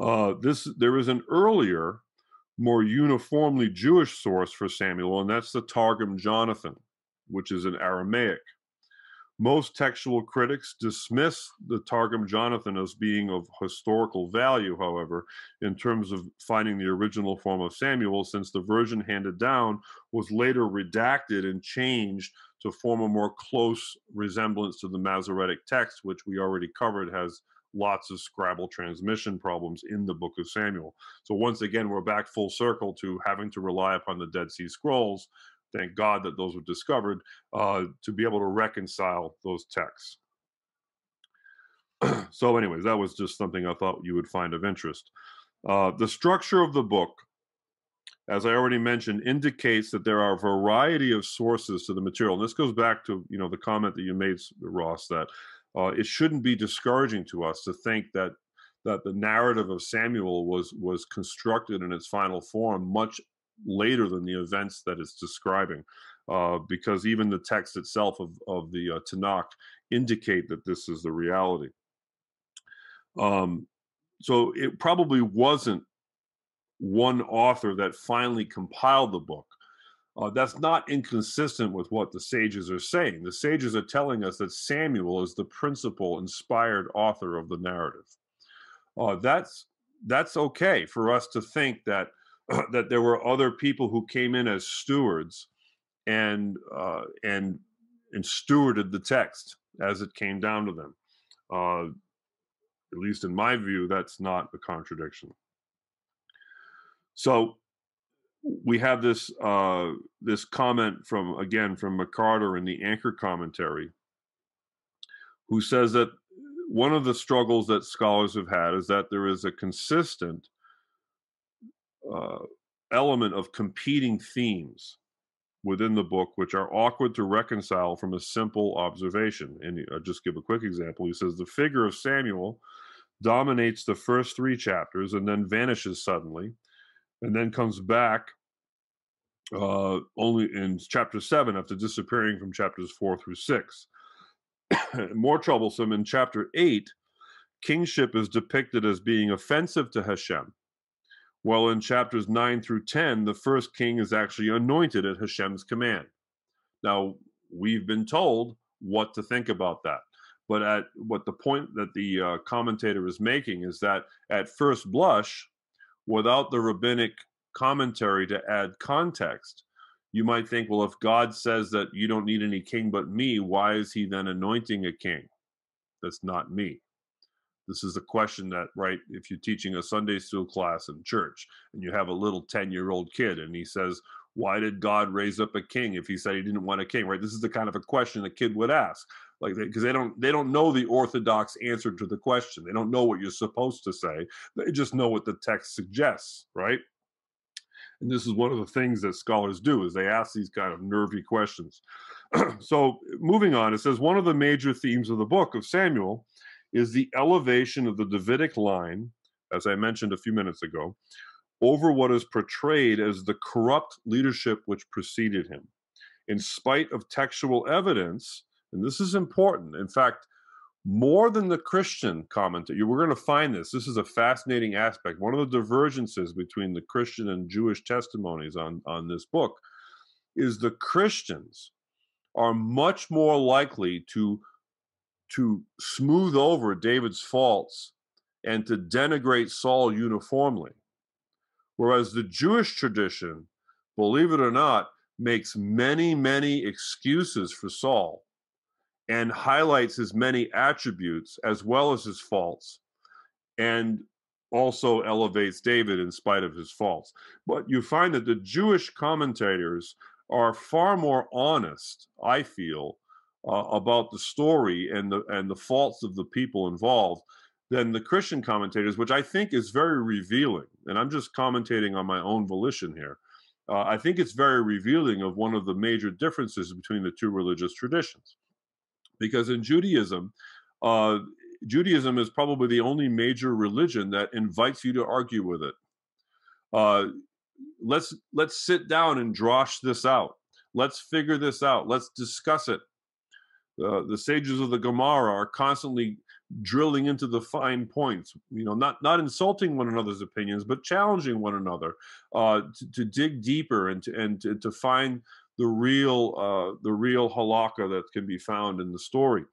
Uh, this there is an earlier, more uniformly Jewish source for Samuel, and that's the Targum Jonathan, which is in Aramaic. Most textual critics dismiss the Targum Jonathan as being of historical value, however, in terms of finding the original form of Samuel, since the version handed down was later redacted and changed to form a more close resemblance to the Masoretic text, which we already covered has lots of Scrabble transmission problems in the book of Samuel. So once again, we're back full circle to having to rely upon the Dead Sea Scrolls. Thank God that those were discovered uh, to be able to reconcile those texts. So anyways, that was just something I thought you would find of interest. Uh, the structure of the book, as I already mentioned, indicates that there are a variety of sources to the material. And this goes back to, you know, the comment that you made, Ross, that Uh, it shouldn't be discouraging to us to think that that the narrative of Samuel was was constructed in its final form much later than the events that it's describing, uh, because even the text itself of, of the uh, Tanakh indicate that this is the reality. Um, so it probably wasn't one author that finally compiled the book. Uh, that's not inconsistent with what the sages are saying. The sages are telling us that Samuel is the principal inspired author of the narrative. Uh, that's that's okay for us to think that uh, that there were other people who came in as stewards and uh, and and stewarded the text as it came down to them. Uh, at least in my view, that's not a contradiction. So we have this uh, this comment from, again, from McCarter in the Anchor Commentary, who says that one of the struggles that scholars have had is that there is a consistent uh, element of competing themes within the book, which are awkward to reconcile from a simple observation. And I'll just give a quick example. He says, the figure of Samuel dominates the first three chapters and then vanishes suddenly, and then comes back uh, only in chapter seven after disappearing from chapters four through six. More troublesome, in chapter eight, kingship is depicted as being offensive to Hashem, while in chapters nine through ten, the first king is actually anointed at Hashem's command. Now, we've been told what to think about that. But at what the point that the uh, commentator is making is that at first blush, without the rabbinic commentary to add context, you might think, well, if God says that you don't need any king but me, why is he then anointing a king? That's not me. This is a question that, right, if you're teaching a Sunday school class in church and you have a little ten-year-old kid and he says, why did God raise up a king if he said he didn't want a king, right? This is the kind of a question a kid would ask, like, because they, they don't they don't know the orthodox answer to the question. They don't know what you're supposed to say. They just know what the text suggests, right? And this is one of the things that scholars do, is they ask these kind of nervy questions. So moving on, it says, one of the major themes of the book of Samuel is the elevation of the Davidic line, as I mentioned a few minutes ago, over what is portrayed as the corrupt leadership which preceded him. In spite of textual evidence, and this is important, in fact, more than the Christian commentary, we're going to find this. This is a fascinating aspect. One of the divergences between the Christian and Jewish testimonies on, on this book is the Christians are much more likely to to smooth over David's faults and to denigrate Saul uniformly. Whereas the Jewish tradition, believe it or not, makes many, many excuses for Saul and highlights his many attributes as well as his faults, and also elevates David in spite of his faults. But you find that the Jewish commentators are far more honest, I feel, Uh, about the story and the and the faults of the people involved than the Christian commentators, which I think is very revealing. And I'm just commentating on my own volition here. Uh, I think it's very revealing of one of the major differences between the two religious traditions. Because in Judaism, uh, Judaism is probably the only major religion that invites you to argue with it. Uh, let's let's sit down and drosh this out. Let's figure this out. Let's discuss it. Uh, the sages of the Gemara are constantly drilling into the fine points, you know, not not insulting one another's opinions, but challenging one another uh, to, to dig deeper and to, and to, to find the real uh, the real halakha that can be found in the story.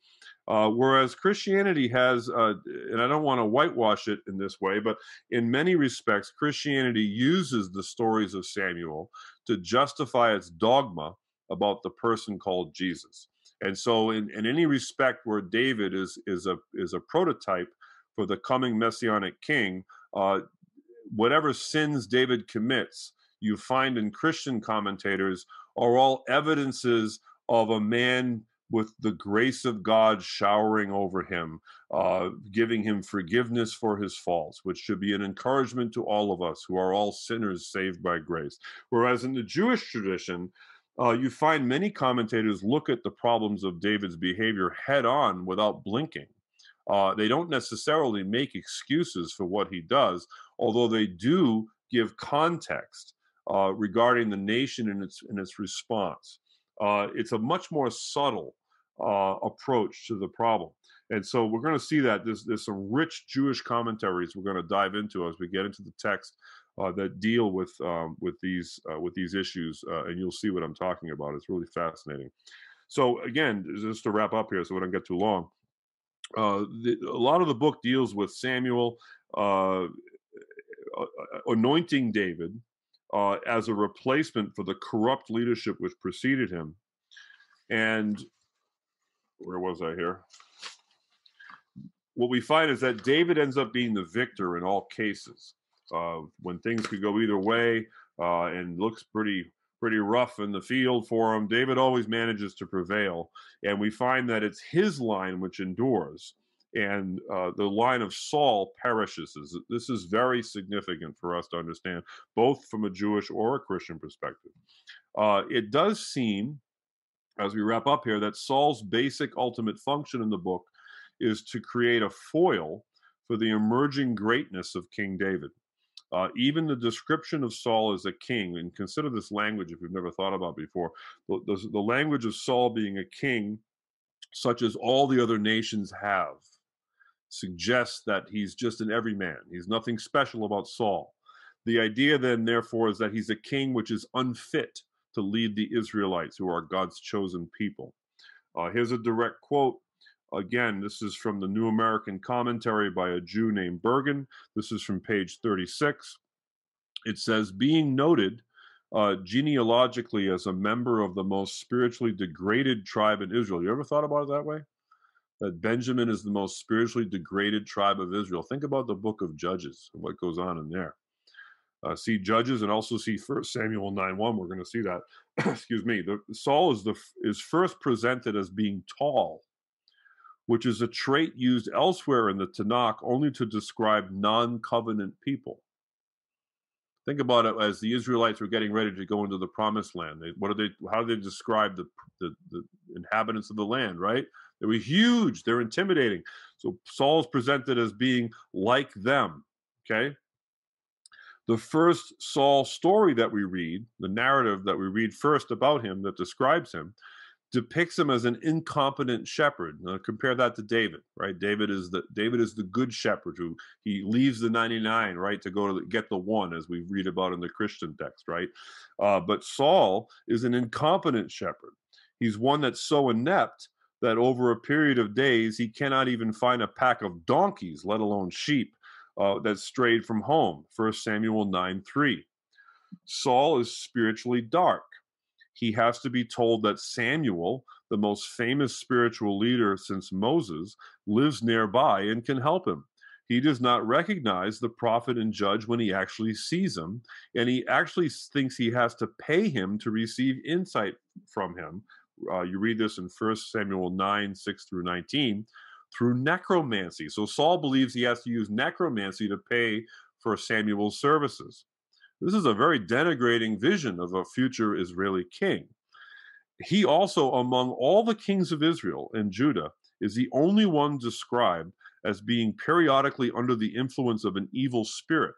Uh, whereas Christianity has, uh, and I don't want to whitewash it in this way, but in many respects, Christianity uses the stories of Samuel to justify its dogma about the person called Jesus. And so in, in any respect where David is is a is a prototype for the coming messianic king, uh, whatever sins David commits, you find in Christian commentators are all evidences of a man with the grace of God showering over him, uh, giving him forgiveness for his faults, which should be an encouragement to all of us who are all sinners saved by grace. Whereas in the Jewish tradition, Uh, you find many commentators look at the problems of David's behavior head on without blinking. Uh, they don't necessarily make excuses for what he does, although they do give context uh, regarding the nation and its and its response. Uh, it's a much more subtle uh, approach to the problem. And so we're going to see that. There's, there's some rich Jewish commentaries we're going to dive into as we get into the text Uh, that deal with um, with these uh, with these issues, uh, and you'll see what I'm talking about. It's really fascinating. So again, just to wrap up here, so we don't get too long. Uh, the, a lot of the book deals with Samuel uh, anointing David uh, as a replacement for the corrupt leadership which preceded him. And where was I here? What we find is that David ends up being the victor in all cases. uh, when things could go either way uh, and looks pretty pretty rough in the field for him, David always manages to prevail. And we find that it's his line which endures, and uh, the line of Saul perishes. This is very significant for us to understand, both from a Jewish or a Christian perspective. Uh, it does seem, as we wrap up here, that Saul's basic ultimate function in the book is to create a foil for the emerging greatness of King David. Uh, even the description of Saul as a king, and consider this language if you've never thought about it before, the, the, the language of Saul being a king, such as all the other nations have, suggests that he's just an everyman. He's nothing special about Saul. The idea then, therefore, is that he's a king which is unfit to lead the Israelites, who are God's chosen people. Uh, here's a direct quote. Again, this is from the New American Commentary by a Jew named Bergen. This is from page thirty-six. It says, being noted uh, genealogically as a member of the most spiritually degraded tribe in Israel. You ever thought about it that way? That Benjamin is the most spiritually degraded tribe of Israel. Think about the book of Judges and what goes on in there. Uh, see Judges and also see First Samuel nine one. We're going to see that. Excuse me. The, Saul is, the, is first presented as being tall, which is a trait used elsewhere in the Tanakh only to describe non-covenant people. Think about it as the Israelites were getting ready to go into the Promised Land. They, what are they? How do they describe the, the, the inhabitants of the land, right? They were huge. They're intimidating. So Saul's presented as being like them, okay? The first Saul story that we read, the narrative that we read first about him that describes him, depicts him as an incompetent shepherd. Now compare that to David, right? David is the David is the good shepherd who he leaves the ninety-nine, right, to go to the, get the one, as we read about in the Christian text, right? Uh, but Saul is an incompetent shepherd. He's one that's so inept that over a period of days he cannot even find a pack of donkeys, let alone sheep, uh, that strayed from home. First Samuel nine three. Saul is spiritually dark. He has to be told that Samuel, the most famous spiritual leader since Moses, lives nearby and can help him. He does not recognize the prophet and judge when he actually sees him, and he actually thinks he has to pay him to receive insight from him. Uh, you read this in First Samuel nine, six through nineteen, through necromancy. So Saul believes he has to use necromancy to pay for Samuel's services. This is a very denigrating vision of a future Israeli king. He also, among all the kings of Israel and Judah, is the only one described as being periodically under the influence of an evil spirit.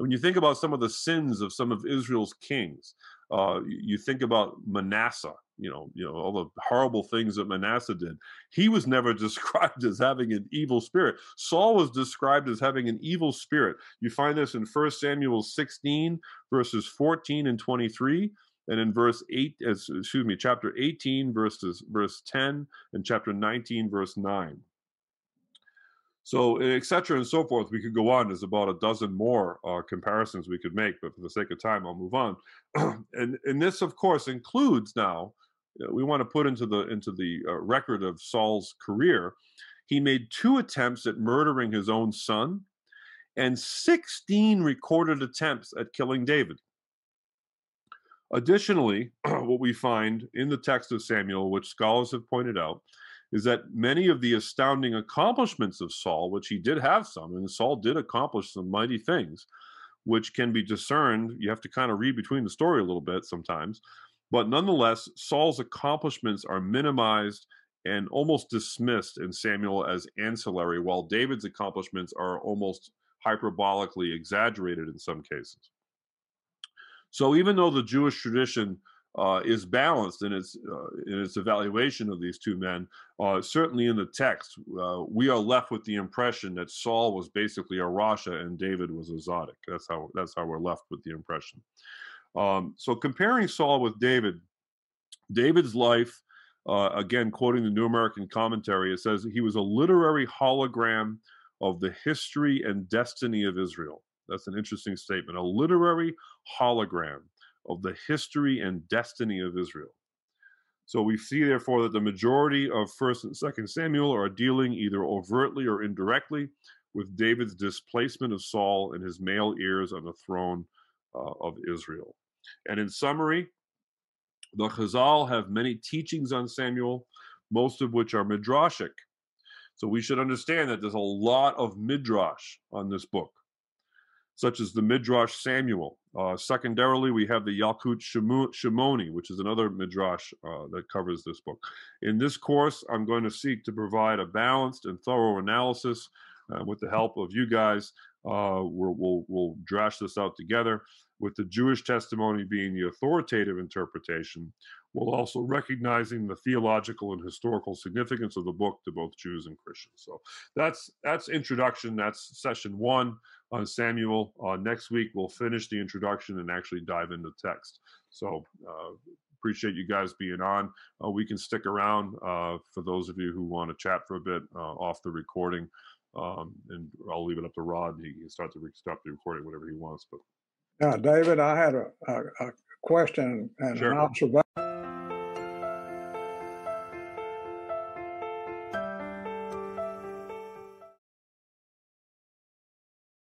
And when you think about some of the sins of some of Israel's kings, uh, you think about Manasseh, you know, you know, all the horrible things that Manasseh did. He was never described as having an evil spirit. Saul was described as having an evil spirit. You find this in First Samuel sixteen, verses fourteen and twenty-three, and in verse eight, excuse me, chapter eighteen, verses verse ten, and chapter nineteen, verse nine. So, et cetera, and so forth. We could go on. There's about a dozen more uh, comparisons we could make, but for the sake of time, I'll move on. and and this, of course, includes now. We want to put into the into the uh, record of Saul's career. He made two attempts at murdering his own son, and sixteen recorded attempts at killing David. Additionally, what we find in the text of Samuel, which scholars have pointed out, is that many of the astounding accomplishments of Saul, which he did have some, and Saul did accomplish some mighty things, which can be discerned. You have to kind of read between the story a little bit sometimes. But nonetheless, Saul's accomplishments are minimized and almost dismissed in Samuel as ancillary, while David's accomplishments are almost hyperbolically exaggerated in some cases. So even though the Jewish tradition Uh, is balanced in its uh, in its evaluation of these two men, Uh, certainly in the text, uh, we are left with the impression that Saul was basically a rasha and David was a tzaddik. That's how that's how we're left with the impression. Um, so comparing Saul with David, David's life, uh, again quoting the New American Commentary, it says he was a literary hologram of the history and destiny of Israel. That's an interesting statement. A literary hologram of the history and destiny of Israel. So we see, therefore, that the majority of First and Second Samuel are dealing either overtly or indirectly with David's displacement of Saul and his male heirs on the throne uh, of Israel. And in summary, the Chazal have many teachings on Samuel, most of which are midrashic. So we should understand that there's a lot of midrash on this book, such as the midrash Samuel. Uh, secondarily, we have the Yalkut Shimoni, which is another midrash uh, that covers this book. In this course, I'm going to seek to provide a balanced and thorough analysis. Uh, with the help of you guys, uh, we'll, we'll, we'll draft this out together. With the Jewish testimony being the authoritative interpretation, while also recognizing the theological and historical significance of the book to both Jews and Christians. So that's that's introduction. That's session one on Samuel. Uh, next week, we'll finish the introduction and actually dive into text. So uh, appreciate you guys being on. Uh, we can stick around uh, for those of you who want to chat for a bit uh, off the recording. Um, and I'll leave it up to Rod. He can start to stop the recording, whatever he wants. But yeah, David, I had a, a, a question and sure. an observation.